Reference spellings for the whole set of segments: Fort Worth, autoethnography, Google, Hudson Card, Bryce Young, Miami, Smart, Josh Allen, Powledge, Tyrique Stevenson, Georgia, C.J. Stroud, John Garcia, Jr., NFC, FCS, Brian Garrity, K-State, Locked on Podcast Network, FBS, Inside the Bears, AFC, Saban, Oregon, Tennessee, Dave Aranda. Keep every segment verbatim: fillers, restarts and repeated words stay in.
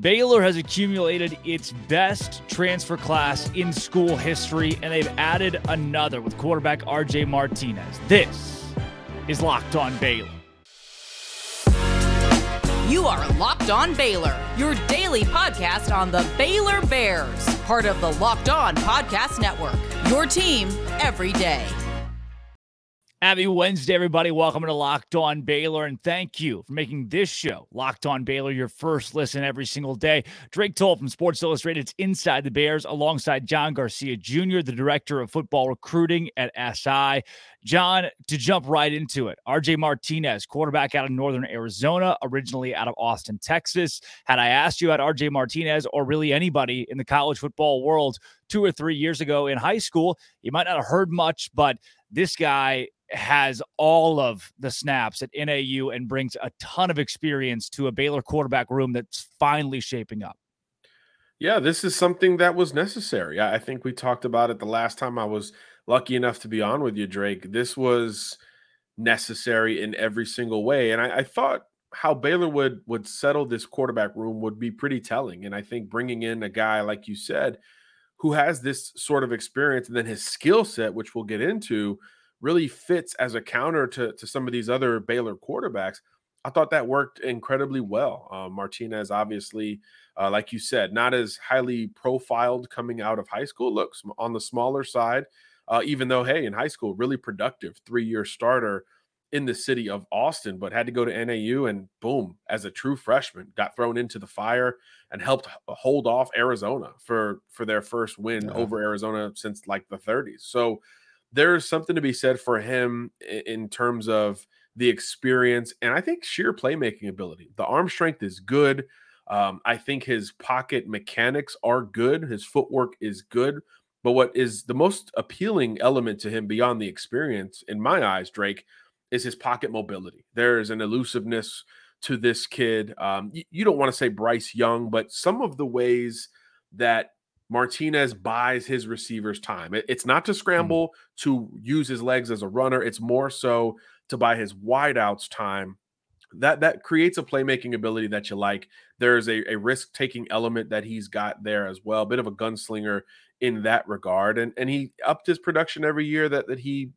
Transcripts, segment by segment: Baylor has accumulated its best transfer class in school history, and they've added another with quarterback R J. Martinez. This is Locked on Baylor. You are Locked on Baylor, your daily podcast on the Baylor Bears, part of the Locked on Podcast Network, your team every day. Happy Wednesday, everybody. Welcome to Locked on Baylor, and thank you for making this show, Locked on Baylor, your first listen every single day. Drake Tolt from Sports Illustrated's Inside the Bears, alongside John Garcia, Junior, the Director of Football Recruiting at S I. John, to jump right into it, R J. Martinez, quarterback out of Northern Arizona, originally out of Austin, Texas. Had I asked you about R J. Martinez or really anybody in the college football world two or three years ago in high school, you might not have heard much, but this guy has all of the snaps at N A U and brings a ton of experience to a Baylor quarterback room that's finally shaping up. Yeah, this is something that was necessary. I think we talked about it the last time I was lucky enough to be on with you, Drake. This was necessary in every single way. And I, I thought how Baylor would, would settle this quarterback room would be pretty telling. And I think bringing in a guy, like you said, who has this sort of experience and then his skill set, which we'll get into, really fits as a counter to, to some of these other Baylor quarterbacks. I thought that worked incredibly well. Uh, Martinez, obviously, uh, like you said, not as highly profiled coming out of high school. Looks on the smaller side, uh, even though, hey, in high school, really productive three-year starter in the city of Austin, but had to go to N A U and boom, as a true freshman, got thrown into the fire and helped hold off Arizona for, for their first win yeah. over Arizona since like the thirties. So there's something to be said for him in terms of the experience and I think sheer playmaking ability. The arm strength is good. Um, I think his pocket mechanics are good. His footwork is good. But what is the most appealing element to him beyond the experience, in my eyes, Drake, is his pocket mobility. There is an elusiveness to this kid. Um, you, you don't want to say Bryce Young, but some of the ways that Martinez buys his receivers time. It's not to scramble to use his legs as a runner. It's more so to buy his wideouts time. That that creates a playmaking ability that you like. There's a, a risk-taking element that he's got there as well. A bit of a gunslinger in that regard. And and he upped his production every year that, that he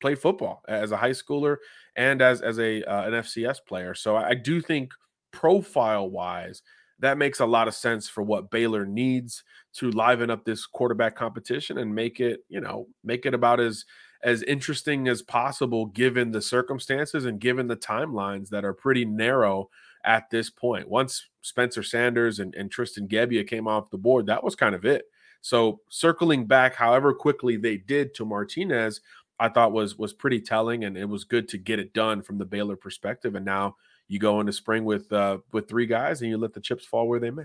played football as a high schooler and as, as a uh, an F C S player. So I do think profile-wise, that makes a lot of sense for what Baylor needs to liven up this quarterback competition and make it, you know, make it about as, as interesting as possible given the circumstances and given the timelines that are pretty narrow at this point. Once Spencer Sanders and, and Tristan Gebbia came off the board, that was kind of it. So circling back however quickly they did to Martinez, I thought was was pretty telling, and it was good to get it done from the Baylor perspective. And now you go into spring with uh, with three guys and you let the chips fall where they may.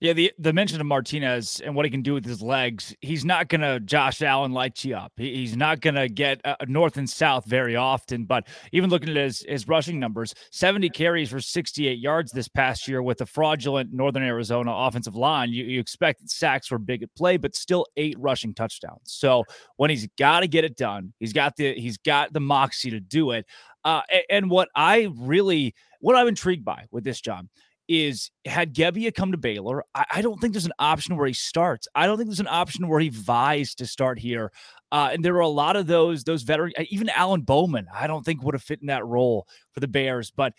Yeah, the, the mention of Martinez and what he can do with his legs, he's not going to Josh Allen light you up. He, he's not going to get uh, north and south very often, but even looking at his, his rushing numbers, seventy carries for sixty-eight yards this past year with the fraudulent Northern Arizona offensive line. You, you expect sacks were big at play, but still eight rushing touchdowns. So when he's got to get it done, he's got the he's got the moxie to do it. Uh, and, and what I really, what I'm intrigued by with this, John, is had Gebbia come to Baylor, I, I don't think there's an option where he starts. I don't think there's an option where he vies to start here. Uh, and there were a lot of those, those veteran, even Alan Bowman, I don't think would have fit in that role for the Bears. But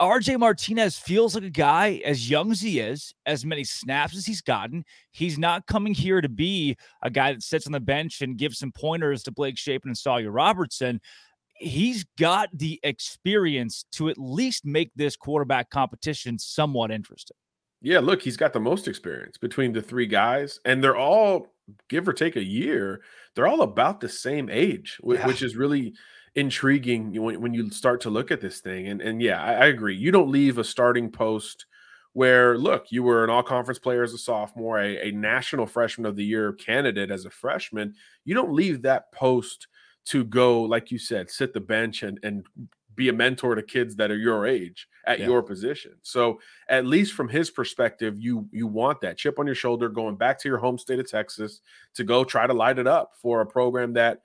R J Martinez feels like a guy as young as he is, as many snaps as he's gotten. He's not coming here to be a guy that sits on the bench and gives some pointers to Blake Shapen and Sawyer Robertson. He's got the experience to at least make this quarterback competition somewhat interesting. Yeah, look, he's got the most experience between the three guys, and they're all, give or take a year, they're all about the same age, which, yeah. which is really intriguing when, when you start to look at this thing. And, and yeah, I, I agree. You don't leave a starting post where, look, you were an all-conference player as a sophomore, a, a national freshman of the year candidate as a freshman. You don't leave that post to go, like you said, sit the bench and, and be a mentor to kids that are your age at yeah. your position. So at least from his perspective, you you want that chip on your shoulder going back to your home state of Texas to go try to light it up for a program that,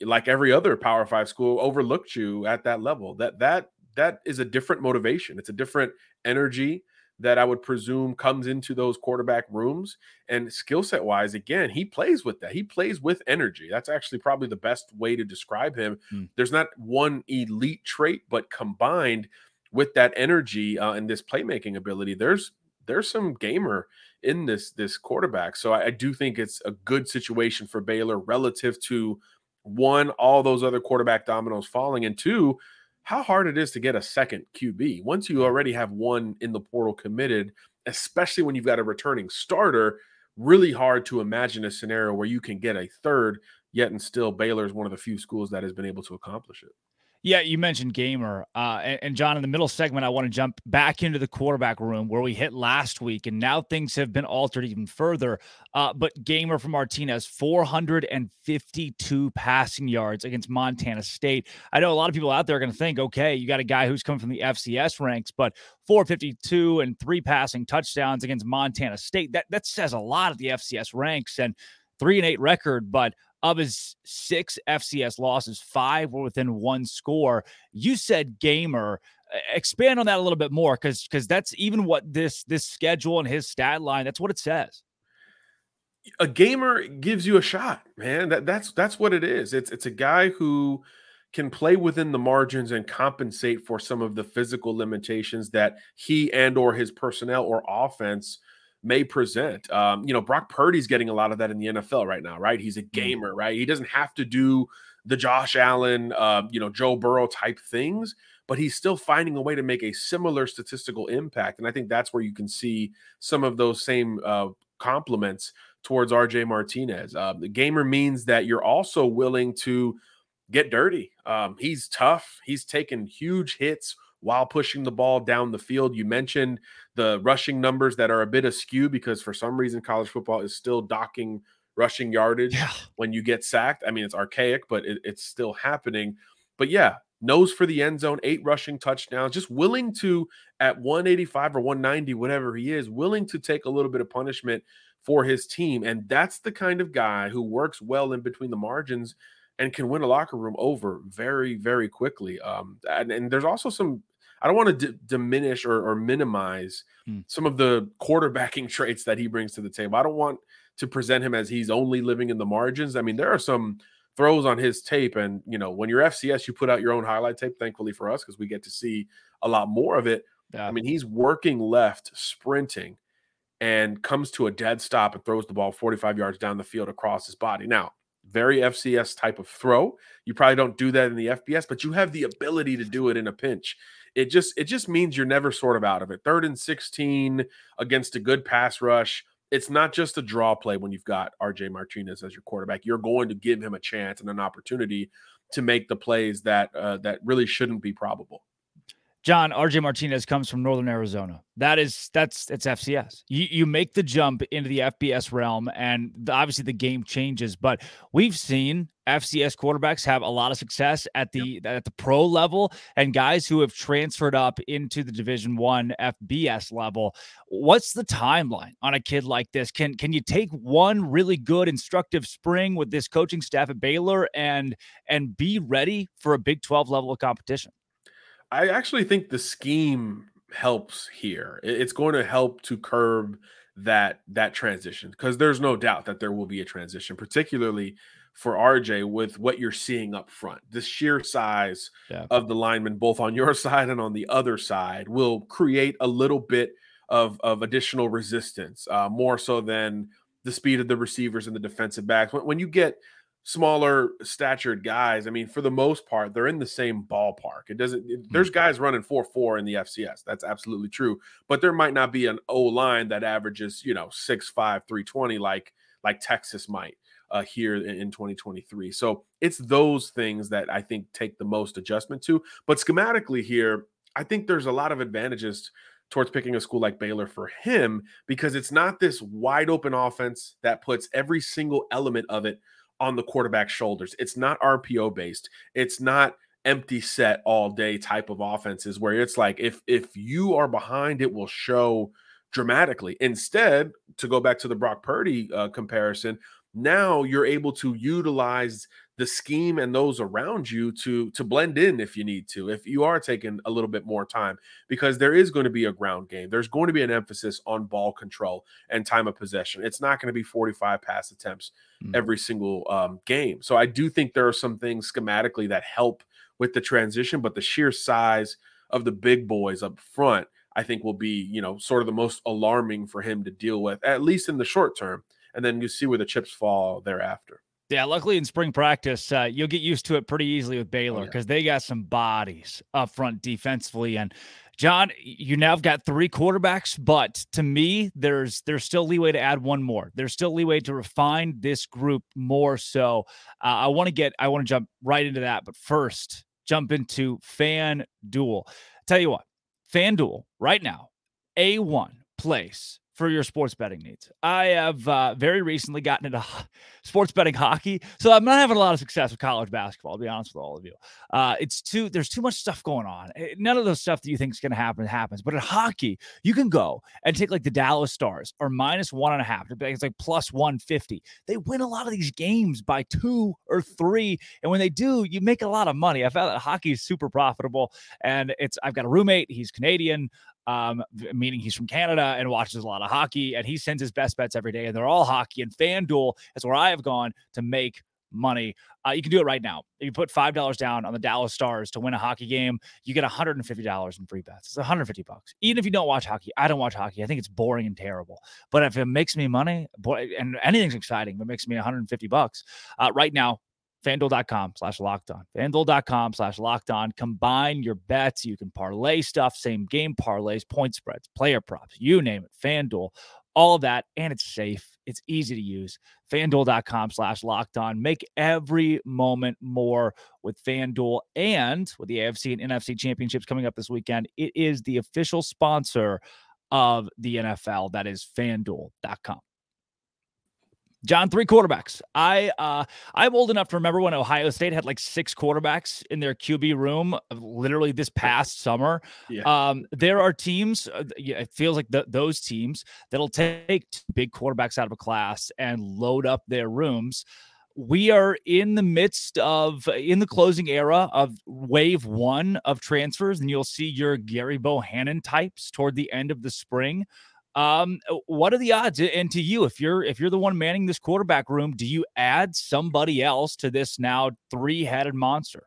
like every other Power Five school, overlooked you at that level. That that that is a different motivation. It's a different energy that I would presume comes into those quarterback rooms. And skill set wise, again, he plays with that. He plays with energy. That's actually probably the best way to describe him. Mm. There's not one elite trait, but combined with that energy uh, and this playmaking ability, there's there's some gamer in this, this quarterback. So I, I do think it's a good situation for Baylor relative to, one, all those other quarterback dominoes falling, and two, how hard it is to get a second Q B. Once you already have one in the portal committed, especially when you've got a returning starter, really hard to imagine a scenario where you can get a third, yet and still Baylor is one of the few schools that has been able to accomplish it. Yeah, you mentioned gamer. Uh, and, and John, in the middle segment, I want to jump back into the quarterback room where we hit last week, and now things have been altered even further. Uh, but gamer for Martinez, four hundred fifty-two passing yards against Montana State. I know a lot of people out there are going to think, okay, you got a guy who's coming from the F C S ranks, but four fifty-two and three passing touchdowns against Montana State. That, that says a lot of the F C S ranks, and three and eight record, but of his six F C S losses, five were within one score. You said gamer. Expand on that a little bit more, because because that's even what this this schedule and his stat line, that's what it says. A gamer gives you a shot, man. That that's that's what it is. It's it's a guy who can play within the margins and compensate for some of the physical limitations that he and or his personnel or offense may present. Um, you know, Brock Purdy's getting a lot of that in the N F L right now, right? He's a gamer, right? He doesn't have to do the Josh Allen, uh, you know, Joe Burrow type things, but he's still finding a way to make a similar statistical impact. And I think that's where you can see some of those same uh, compliments towards R J Martinez. Uh, the gamer means that you're also willing to get dirty. Um, he's tough. He's taken huge hits while pushing the ball down the field. You mentioned the rushing numbers that are a bit askew because for some reason college football is still docking rushing yardage yeah. when you get sacked. I mean, it's archaic, but it, it's still happening. But yeah, nose for the end zone, eight rushing touchdowns, just willing to, at one eighty-five or one ninety, whatever he is, willing to take a little bit of punishment for his team. And that's the kind of guy who works well in between the margins and can win a locker room over very, very quickly. Um, and, and there's also some, I don't want to d- diminish or, or minimize mm. some of the quarterbacking traits that he brings to the table. I don't want to present him as he's only living in the margins. I mean, there are some throws on his tape, and, you know, when you're F C S, you put out your own highlight tape, thankfully for us, because we get to see a lot more of it. Yeah. I mean, he's working left, sprinting, and comes to a dead stop and throws the ball forty-five yards down the field across his body. Now, very F C S type of throw. You probably don't do that in the F B S, but you have the ability to do it in a pinch. It just it just means you're never sort of out of it. Third and sixteen against a good pass rush. It's not just a draw play when you've got R J Martinez as your quarterback. You're going to give him a chance and an opportunity to make the plays that uh, that really shouldn't be probable. John, R J Martinez comes from Northern Arizona. That is, that's, it's F C S. You you make the jump into the F B S realm, and the, obviously the game changes. But we've seen F C S quarterbacks have a lot of success at the yep. at the pro level, and guys who have transferred up into the Division I F B S level. What's the timeline on a kid like this? Can can you take one really good instructive spring with this coaching staff at Baylor and and be ready for a Big twelve level of competition? I actually think the scheme helps here. It's going to help to curb that that transition, because there's no doubt that there will be a transition, particularly for R J, with what you're seeing up front. The sheer size yeah. of the linemen, both on your side and on the other side, will create a little bit of, of additional resistance, uh, more so than the speed of the receivers and the defensive backs. When, when you get smaller statured guys, I mean, for the most part, they're in the same ballpark. It doesn't, it, there's guys running four four in the F C S. That's absolutely true. But there might not be an O-line that averages, you know, six five, three twenty, like, like Texas might uh, here in, in twenty twenty-three. So it's those things that I think take the most adjustment to. But schematically here, I think there's a lot of advantages towards picking a school like Baylor for him, because it's not this wide open offense that puts every single element of it on the quarterback's shoulders. It's not R P O based. It's not empty set all day type of offenses where it's like, if if you are behind, it will show dramatically. Instead, to go back to the Brock Purdy uh, comparison, now you're able to utilize the scheme and those around you to to blend in if you need to, if you are taking a little bit more time, because there is going to be a ground game. There's going to be an emphasis on ball control and time of possession. It's not going to be forty-five pass attempts mm-hmm. every single um, game. So I do think there are some things schematically that help with the transition, but the sheer size of the big boys up front, I think, will be, you know, sort of the most alarming for him to deal with, at least in the short term. And then you see where the chips fall thereafter. Yeah, luckily in spring practice, uh, you'll get used to it pretty easily with Baylor because oh, yeah. they got some bodies up front defensively. And John, you now have got three quarterbacks, but to me, there's there's still leeway to add one more. There's still leeway to refine this group more. So uh, I want to get, I want to jump right into that, but first jump into FanDuel. Tell you what, FanDuel right now, A one place for your sports betting needs. I have uh, very recently gotten into ho- sports betting hockey, so I'm not having a lot of success with college basketball, I'll be honest with all of you. Uh, it's too there's too much stuff going on. None of those stuff that you think is going to happen happens. But in hockey, you can go and take like the Dallas Stars or minus one and a half. It's like plus one fifty. They win a lot of these games by two or three, and when they do, you make a lot of money. I found that hockey is super profitable, and it's I've got a roommate. He's Canadian. Um, meaning he's from Canada and watches a lot of hockey, and he sends his best bets every day, and they're all hockey. And FanDuel is where I have gone to make money. Uh, you can do it right now. If you put five dollars down on the Dallas Stars to win a hockey game, you get one hundred fifty dollars in free bets. It's one hundred fifty bucks. Even if you don't watch hockey, I don't watch hockey. I think it's boring and terrible. But if it makes me money, boy, and anything's exciting, but it makes me one hundred fifty bucks uh, right now. FanDuel.com slash locked on. FanDuel.com slash locked on. Combine your bets. You can parlay stuff, same game parlays, point spreads, player props, you name it. FanDuel, all of that. And it's safe. It's easy to use. FanDuel.com slash locked on. Make every moment more with FanDuel. And with the A F C and N F C championships coming up this weekend, it is the official sponsor of the N F L. That is FanDuel dot com. John, three quarterbacks. I, uh, I'm old enough to remember when Ohio State had like six quarterbacks in their Q B room literally this past summer. Yeah. Um, there are teams, uh, it feels like th- those teams, that'll take big quarterbacks out of a class and load up their rooms. We are in the midst of, in the closing era of wave one of transfers, and you'll see your Gary Bohannon types toward the end of the spring. Um, what are the odds? And to you, if you're if you're the one manning this quarterback room, do you add somebody else to this now three-headed monster?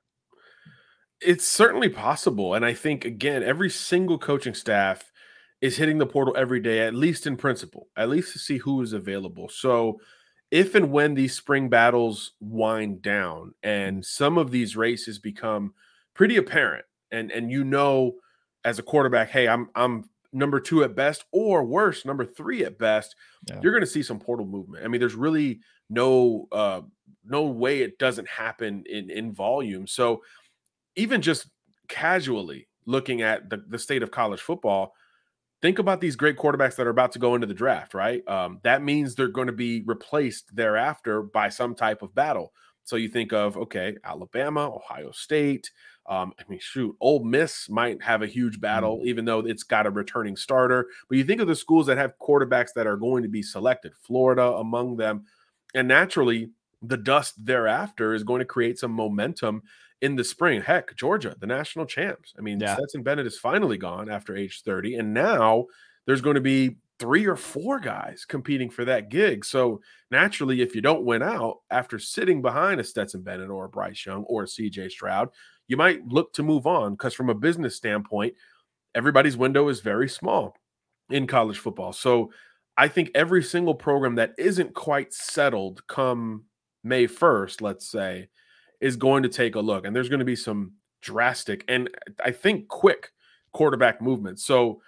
It's certainly possible. And I think, again, every single coaching staff is hitting the portal every day, at least in principle, at least to see who is available. So if and when these spring battles wind down and some of these races become pretty apparent, and and you know as a quarterback, hey, I'm I'm number two at best, or worse, number three at best, yeah. you're going to see some portal movement. I mean, there's really no uh, no way it doesn't happen in, in volume. So even just casually looking at the, the state of college football, think about these great quarterbacks that are about to go into the draft, right? Um, that means they're going to be replaced thereafter by some type of battle. So you think of, okay, Alabama, Ohio State. Um, I mean, shoot, Ole Miss might have a huge battle, mm-hmm. even though it's got a returning starter. But you think of the schools that have quarterbacks that are going to be selected, Florida among them. And naturally, the dust thereafter is going to create some momentum in the spring. Heck, Georgia, the national champs. I mean, yeah. Stetson Bennett is finally gone after age thirty. And now there's going to be three or four guys competing for that gig. So naturally, if you don't win out after sitting behind a Stetson Bennett or a Bryce Young or a C J Stroud, you might look to move on, because from a business standpoint, everybody's window is very small in college football. So I think every single program that isn't quite settled come May first, let's say, is going to take a look. And there's going to be some drastic and I think quick quarterback movement. So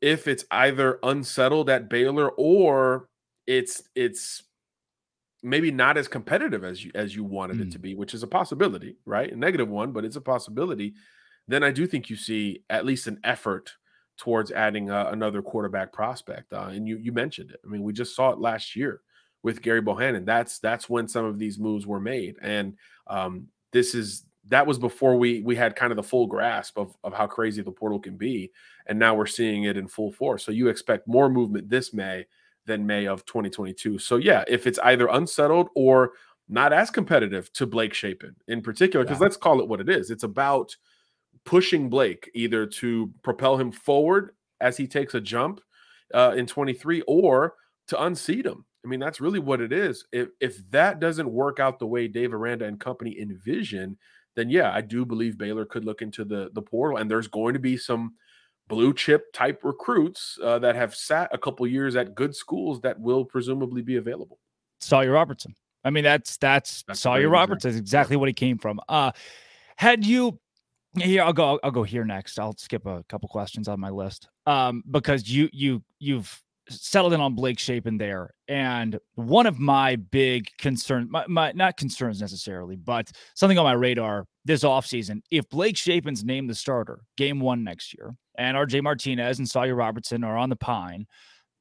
if it's either unsettled at Baylor or it's it's maybe not as competitive as you as you wanted mm. it to be, which is a possibility, right? A negative one, but it's a possibility. Then I do think you see at least an effort towards adding uh, another quarterback prospect. Uh, and you you mentioned it. I mean, we just saw it last year with Gary Bohannon. That's that's when some of these moves were made, and um, this is. That was before we we had kind of the full grasp of, of how crazy the portal can be. And now we're seeing it in full force. So you expect more movement this May than May of twenty twenty-two. So yeah, if it's either unsettled or not as competitive to Blake Shapen in particular, because yeah. let's call it what it is. It's about pushing Blake either to propel him forward as he takes a jump uh, in twenty-three or to unseat him. I mean, that's really what it is. If, if that doesn't work out the way Dave Aranda and company envision, then yeah, I do believe Baylor could look into the, the portal, and there's going to be some blue chip type recruits uh, that have sat a couple years at good schools that will presumably be available. Sawyer Robertson. I mean, that's, that's, that's Sawyer Robertson is exactly what he came from. Uh, had you here, I'll go, I'll go here next. I'll skip a couple questions on my list um, because you, you, you've settled in on Blake Shapen there. And one of my big concerns, my, my not concerns necessarily, but something on my radar this offseason, if Blake Shapen's named the starter game one next year and R J Martinez and Sawyer Robertson are on the pine,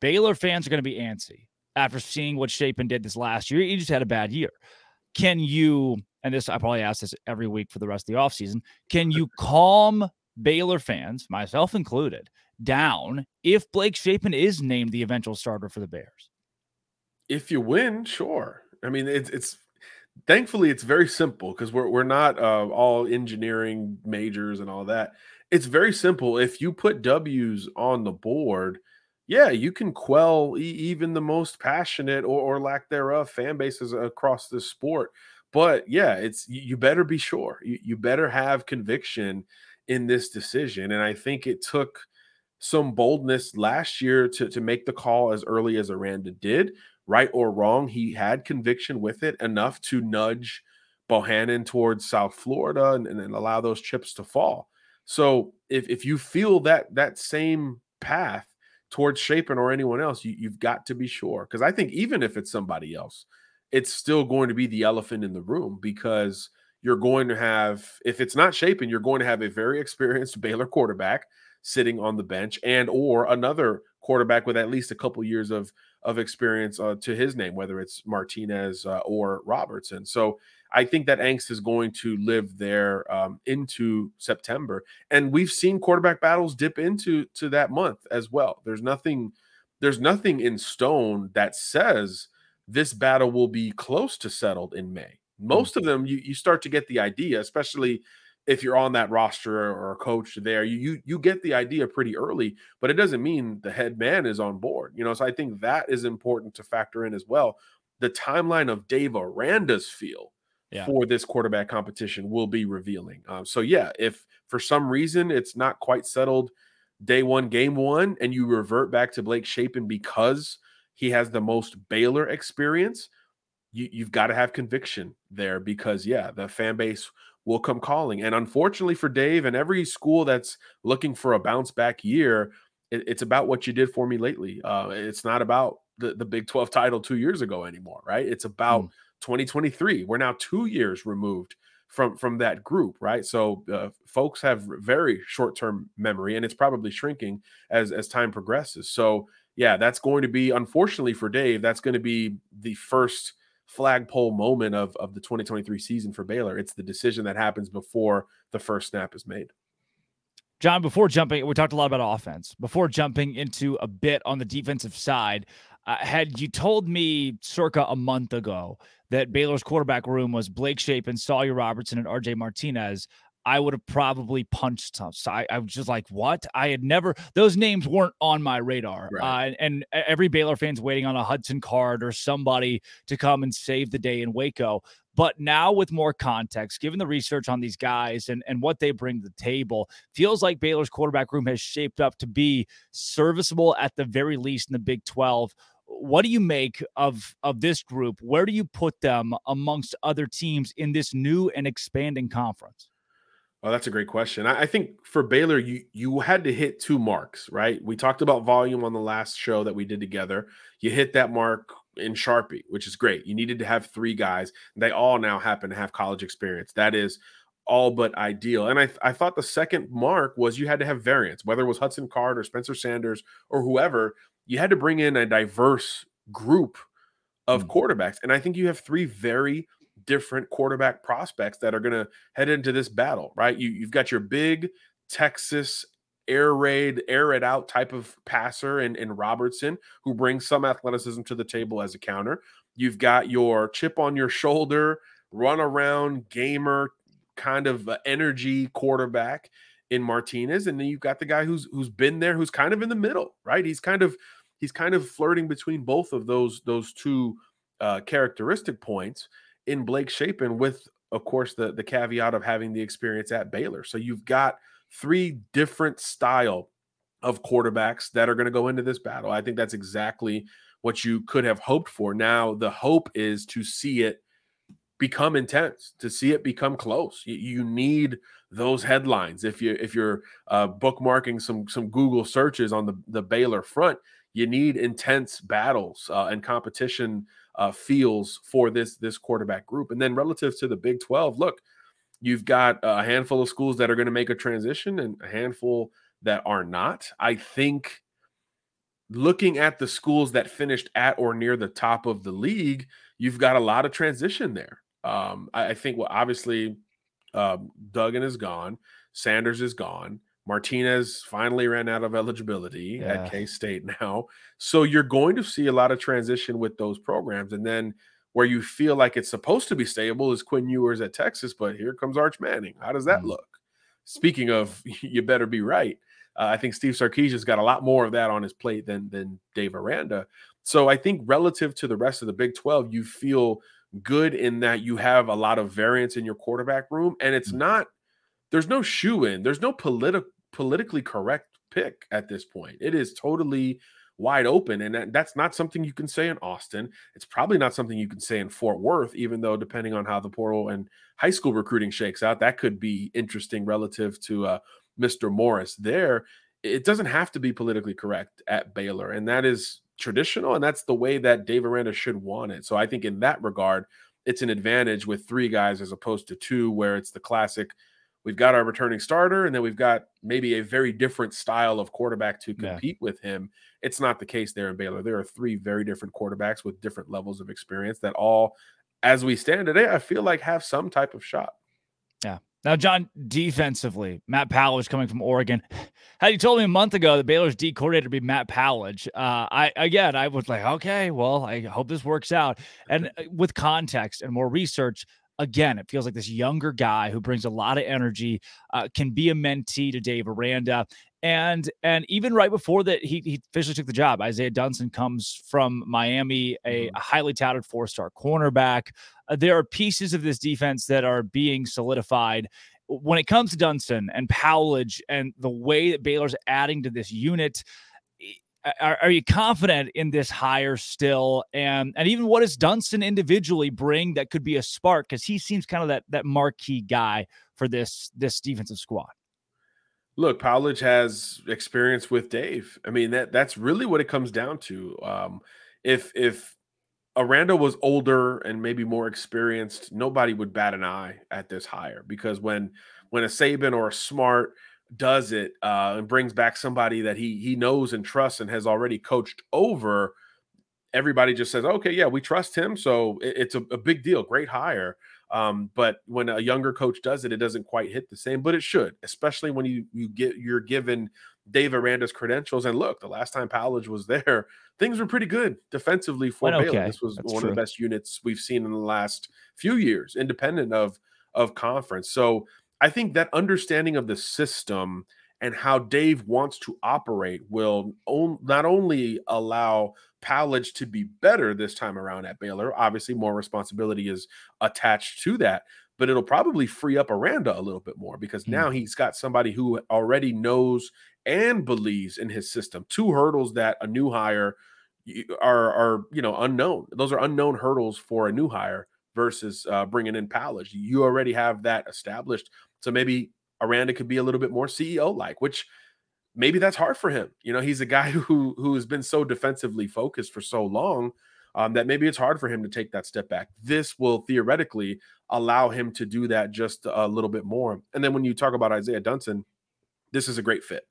Baylor fans are going to be antsy. After seeing what Shapen did this last year, he just had a bad year. Can you, and this, I probably ask this every week for the rest of the offseason, can you calm Baylor fans, myself included, down if Blake Shapen is named the eventual starter for the Bears? If you win, sure. I mean, it's, it's thankfully it's very simple because we're, we're not uh, all engineering majors and all that. It's very simple. If you put W's on the board, yeah, you can quell e- even the most passionate or, or lack thereof fan bases across this sport. But yeah, it's you better be sure. You, you better have conviction in this decision. And I think it took some boldness last year to, to make the call as early as Aranda did. Right or wrong, he had conviction with it enough to nudge Bohannon towards South Florida and, and, and allow those chips to fall. So if, if you feel that that same path towards Shapen or anyone else, you, you've got to be sure. Because I think even if it's somebody else, it's still going to be the elephant in the room because you're going to have, if it's not Shapen, you're going to have a very experienced Baylor quarterback sitting on the bench and or another quarterback with at least a couple years of, of experience uh, to his name, whether it's Martinez uh, or Robertson. So I think that angst is going to live there um, into September. And we've seen quarterback battles dip into to that month as well. There's nothing, there's nothing in stone that says this battle will be close to settled in May. Most mm-hmm. of them, you, you start to get the idea, especially if you're on that roster or a coach there, you, you, you get the idea pretty early, but it doesn't mean the head man is on board. You know, so I think that is important to factor in as well. The timeline of Dave Aranda's feel Yeah. for this quarterback competition will be revealing. Um, so yeah, if for some reason it's not quite settled day one, game one, and you revert back to Blake Shapen because he has the most Baylor experience, you, you've got to have conviction there because yeah, the fan base will come calling. And unfortunately for Dave and every school that's looking for a bounce back year, it, it's about what you did for me lately. Uh, it's not about the, the Big twelve title two years ago anymore, right? It's about mm. twenty twenty-three. We're now two years removed from from that group, right? So uh, folks have very short-term memory, and it's probably shrinking as as time progresses. So yeah, that's going to be, unfortunately for Dave, that's going to be the first flagpole moment of of the twenty twenty-three season for Baylor. It's the decision that happens before the first snap is made. John, before jumping, we talked a lot about offense. Before jumping into a bit on the defensive side, uh, had you told me circa a month ago that Baylor's quarterback room was Blake Shapen, Sawyer Robertson, and R J Martinez, I would have probably punched some. So I, I was just like, what? I had never, those names weren't on my radar. Right. Uh, and, and every Baylor fan's waiting on a Hudson Card or somebody to come and save the day in Waco. But now with more context, given the research on these guys and, and what they bring to the table, feels like Baylor's quarterback room has shaped up to be serviceable at the very least in the Big twelve. What do you make of, of this group? Where do you put them amongst other teams in this new and expanding conference? Well, that's a great question. I, I think for Baylor, you you had to hit two marks, right? We talked about volume on the last show that we did together. You hit that mark in Sharpie, which is great. You needed to have three guys. They all now happen to have college experience. That is all but ideal. And I, I thought the second mark was you had to have variance, whether it was Hudson Card or Spencer Sanders or whoever. You had to bring in a diverse group of mm-hmm. quarterbacks. And I think you have three very different quarterback prospects that are going to head into this battle, right? You, you've got your big Texas air raid, air it out type of passer in, in Robertson, who brings some athleticism to the table as a counter. You've got your chip on your shoulder, run around, gamer, kind of energy quarterback in Martinez. And then you've got the guy who's who's been there, who's kind of in the middle, right? He's kind of he's kind of flirting between both of those those two uh, characteristic points in Blake Shapen, with, of course, the, the caveat of having the experience at Baylor. So you've got three different style of quarterbacks that are going to go into this battle. I think that's exactly what you could have hoped for. Now, the hope is to see it become intense, to see it become close. You, you need those headlines. If you if you're uh, bookmarking some some Google searches on the, the Baylor front, you need intense battles uh, and competition uh, feels for this this quarterback group. And then relative to the Big twelve, look, you've got a handful of schools that are going to make a transition and a handful that are not. I think looking at the schools that finished at or near the top of the league, you've got a lot of transition there. Um, I, I think, well, obviously, um, Duggan is gone. Sanders is gone. Martinez finally ran out of eligibility yeah. at K-State now. So you're going to see a lot of transition with those programs. And then where you feel like it's supposed to be stable is Quinn Ewers at Texas, but here comes Arch Manning. How does that mm. look? Speaking of, you better be right. Uh, I think Steve Sarkisian's got a lot more of that on his plate than, than Dave Aranda. So I think relative to the rest of the Big twelve, you feel good in that you have a lot of variance in your quarterback room, and it's mm. not – there's no shoe-in. There's no politi- politically correct pick at this point. It is totally wide open, and that, that's not something you can say in Austin. It's probably not something you can say in Fort Worth, even though depending on how the portal and high school recruiting shakes out, that could be interesting relative to uh, Mister Morris there. It doesn't have to be politically correct at Baylor, and that is traditional, and that's the way that Dave Aranda should want it. So I think in that regard, it's an advantage with three guys as opposed to two, where it's the classic – we've got our returning starter, and then we've got maybe a very different style of quarterback to compete yeah. with him. It's not the case there in Baylor. There are three very different quarterbacks with different levels of experience that all, as we stand today, I feel like have some type of shot. Yeah. Now, John, defensively, Matt Powledge coming from Oregon. Had you told me a month ago that Baylor's D coordinator would be Matt Powledge, uh, I again, I was like, okay, well, I hope this works out. And with context and more research, again, it feels like this younger guy who brings a lot of energy uh, can be a mentee to Dave Aranda. And and even right before that, he, he officially took the job. Isaiah Dunson comes from Miami, a, mm-hmm. a highly touted four-star cornerback. Uh, there are pieces of this defense that are being solidified. When it comes to Dunson and Powledge and the way that Baylor's adding to this unit, Are, are you confident in this hire still? And and even what does Dunson individually bring that could be a spark? Because he seems kind of that that marquee guy for this this defensive squad. Look, Powledge has experience with Dave. I mean, that that's really what it comes down to. Um, if if Aranda was older and maybe more experienced, nobody would bat an eye at this hire, because when when a Saban or a Smart does it uh, and brings back somebody that he he knows and trusts and has already coached over, everybody just says, okay, yeah, we trust him. So it, it's a, a big deal. Great hire. Um, but when a younger coach does it, it doesn't quite hit the same, but it should, especially when you, you get, you're given Dave Aranda's credentials. And look, the last time Powledge was there, things were pretty good defensively for Baylor. Okay. This was That's one true. of the best units we've seen in the last few years, independent of, of conference. So I think that understanding of the system and how Dave wants to operate will on, not only allow Powledge to be better this time around at Baylor, obviously more responsibility is attached to that, but it'll probably free up Aranda a little bit more, because mm. now he's got somebody who already knows and believes in his system. Two hurdles that a new hire are, are you know, unknown. Those are unknown hurdles for a new hire versus uh, bringing in Powledge. You already have that established. So maybe Aranda could be a little bit more C E O-like, which maybe that's hard for him. You know, he's a guy who who has been so defensively focused for so long um, that maybe it's hard for him to take that step back. This will theoretically allow him to do that just a little bit more. And then when you talk about Isaiah Dunson, this is a great fit.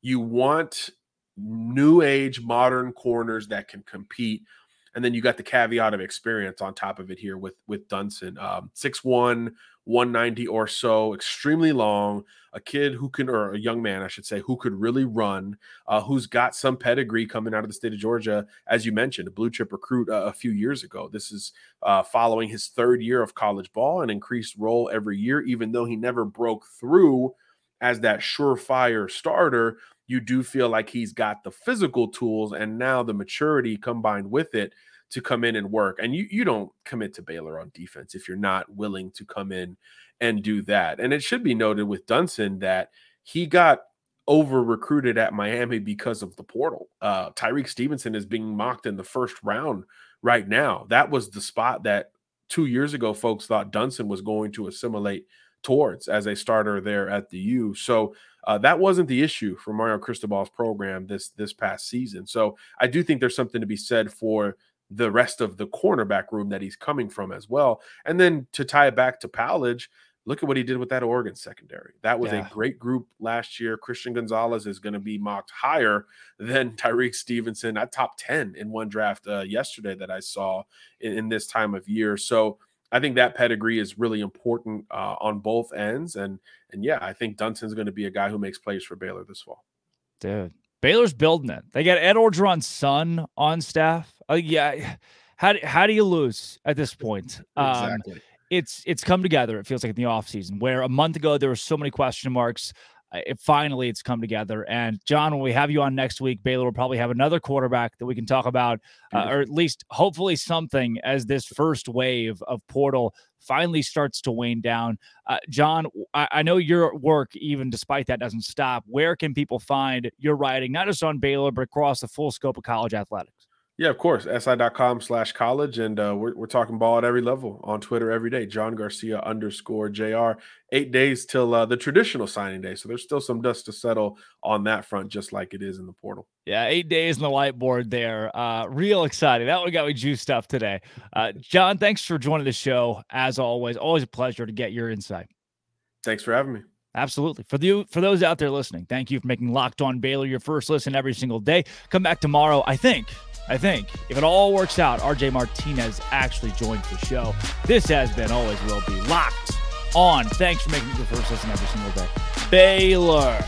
You want new age, modern corners that can compete. And then you got the caveat of experience on top of it here with, with Dunson. Um, six one, one ninety or so, extremely long, a kid who can, or a young man, I should say, who could really run, uh, who's got some pedigree coming out of the state of Georgia, as you mentioned, a blue chip recruit uh, a few years ago. This is uh, following his third year of college ball, an increased role every year, even though he never broke through as that surefire starter. You do feel like he's got the physical tools and now the maturity combined with it to come in and work. And you you don't commit to Baylor on defense if you're not willing to come in and do that. And it should be noted with Dunson that he got over-recruited at Miami because of the portal. Uh, Tyrique Stevenson is being mocked in the first round right now. That was the spot that two years ago folks thought Dunson was going to assimilate towards as a starter there at the U. So uh, that wasn't the issue for Mario Cristobal's program this this past season. So I do think there's something to be said for the rest of the cornerback room that he's coming from as well. And then to tie it back to Powledge, look at what he did with that Oregon secondary. That was yeah. a great group last year. Christian Gonzalez is going to be mocked higher than Tyrique Stevenson. I top ten in one draft uh, yesterday that I saw in, in this time of year. So I think that pedigree is really important uh, on both ends. And, and yeah, I think Dunson's going to be a guy who makes plays for Baylor this fall. Dude, Baylor's building it. They got Ed Orgeron's son on staff. Uh, yeah. How do, how do you lose at this point? Um, exactly. It's, it's come together. It feels like in the offseason, where a month ago there were so many question marks. It finally it's come together. And John, when we have you on next week, Baylor will probably have another quarterback that we can talk about, uh, or at least hopefully something, as this first wave of portal finally starts to wane down. Uh, John, I, I know your work, even despite that, doesn't stop. Where can people find your writing, not just on Baylor, but across the full scope of college athletics? Yeah, of course, si.com slash college. And uh, we're, we're talking ball at every level on Twitter every day. John Garcia underscore J R. Eight days till uh, the traditional signing day. So there's still some dust to settle on that front, just like it is in the portal. Yeah, eight days in the light board there. Uh, real exciting. That one got me juiced up today. Uh, John, thanks for joining the show. As always, always a pleasure to get your insight. Thanks for having me. Absolutely. For you, for those out there listening, thank you for making Locked on Baylor your first listen every single day. Come back tomorrow, I think. I think if it all works out, R J Martinez actually joins the show. This has been, always will be, Locked On. Thanks for making it your first listen every single day. Baylor.